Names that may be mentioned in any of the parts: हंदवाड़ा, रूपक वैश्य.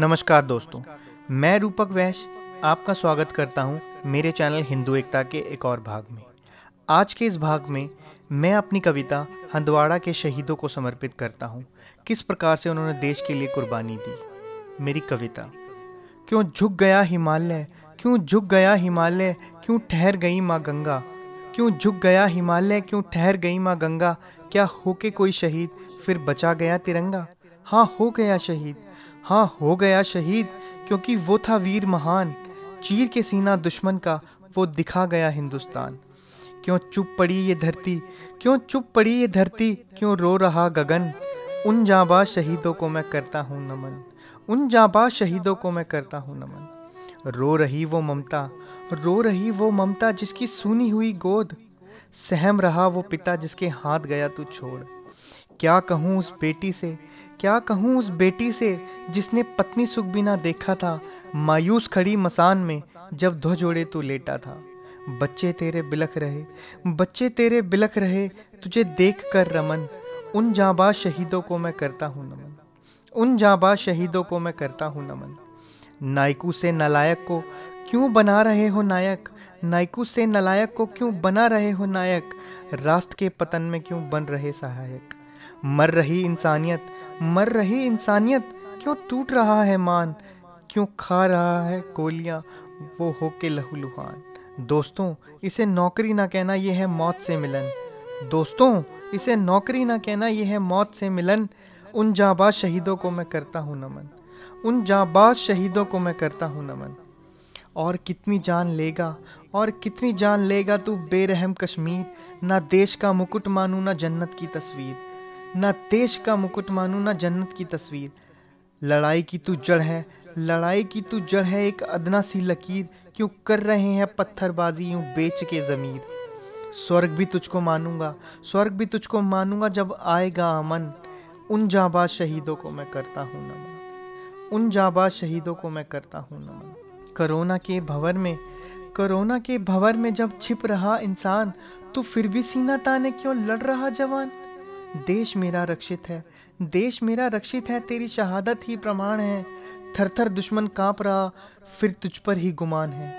नमस्कार दोस्तों, मैं रूपक वैश्य आपका स्वागत करता हूं मेरे चैनल हिंदू एकता के एक और भाग में। आज के इस भाग में मैं अपनी कविता हंदवाड़ा के शहीदों को समर्पित करता हूं। किस प्रकार से उन्होंने देश के लिए कुर्बानी दी। मेरी कविता। क्यों झुक गया हिमालय, क्यों झुक गया हिमालय, क्यों ठहर गई माँ गंगा। क्यों झुक गया हिमालय, क्यों ठहर गई माँ गंगा। क्या होके कोई शहीद, फिर बचा गया तिरंगा। हाँ हो गया शहीद, हाँ हो गया शहीद, क्योंकि वो था वीर महान। चीर के सीना दुश्मन का, वो दिखा गया हिंदुस्तान। क्यों चुप पड़ी ये धरती, क्यों चुप पड़ी ये धरती, क्यों रो रहा गगन। उन जांबाज शहीदों को मैं करता हूँ नमन, उन जांबाज शहीदों को मैं करता हूँ नमन। रो रही वो ममता, रो रही वो ममता, जिसकी सूनी हुई गोद। सहम रहा वो पिता, जिसके हाथ गया तू छोड़। क्या कहूँ उस बेटी से, क्या कहूँ उस बेटी से, जिसने पत्नी सुख भी ना देखा था। मायूस खड़ी मसान में, जब ध्वज ओढ़े तू लेटा था। बच्चे तेरे बिलख रहे, बच्चे तेरे बिलख रहे, तुझे देख कर रमन। उन जांबाज शहीदों को मैं करता हूँ नमन, उन जांबाज शहीदों को मैं करता हूँ नमन। नायकू से नालायक को क्यों बना रहे हो नायक, नायकू से नालायक को क्यों बना रहे हो नायक। राष्ट्र के पतन में क्यों बन रहे सहायक। मर रही इंसानियत, मर रही इंसानियत, क्यों टूट रहा है मान। क्यों खा रहा है गोलियां वो होके लहूलुहान। दोस्तों इसे नौकरी ना कहना, यह है मौत से मिलन। दोस्तों इसे नौकरी ना कहना, यह है मौत से मिलन। उन जांबाज शहीदों को मैं करता हूँ नमन, उन जांबाज शहीदों को मैं करता हूँ नमन। और कितनी जान लेगा, और कितनी जान लेगा तू बेरहम कश्मीर। ना देश का मुकुट मानू ना जन्नत की तस्वीर, ना देश का मुकुट मानू ना जन्नत की तस्वीर। लड़ाई की तू जड़ है, लड़ाई की तू जड़ है, एक अदना सी लकीर। क्यों कर रहे हैं पत्थरबाजी यूं बेच के जमीर। स्वर्ग भी तुझको मानूंगा, स्वर्ग भी तुझको मानूंगा, जब आएगा अमन। उन जांबाज शहीदों को मैं करता हूँ नमन, उन जांबाज शहीदों को मैं करता हूँ नमन। कोरोना के भंवर में, कोरोना के भंवर में, जब छिप रहा इंसान, तो फिर भी सीना ताने क्यों लड़ रहा जवान। देश मेरा रक्षित है, देश मेरा रक्षित है, तेरी शहादत ही प्रमाण है। थर थर दुश्मन कांप रहा, फिर तुझ पर ही गुमान है।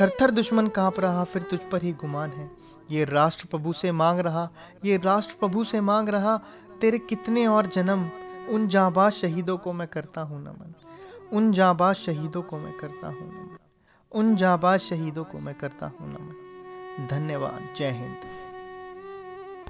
थर थर दुश्मन कांप रहा, फिर तुझ पर ही गुमान है। ये राष्ट्र प्रभु से मांग रहा, ये राष्ट्र प्रभु से मांग रहा, तेरे कितने और जन्म। उन जांबाज शहीदों को मैं करता हूँ नमन, उन जांबाज शहीदों को मैं करता हूँ नमन, उन जांबाज शहीदों को मैं करता हूँ नमन। धन्यवाद। जय हिंद।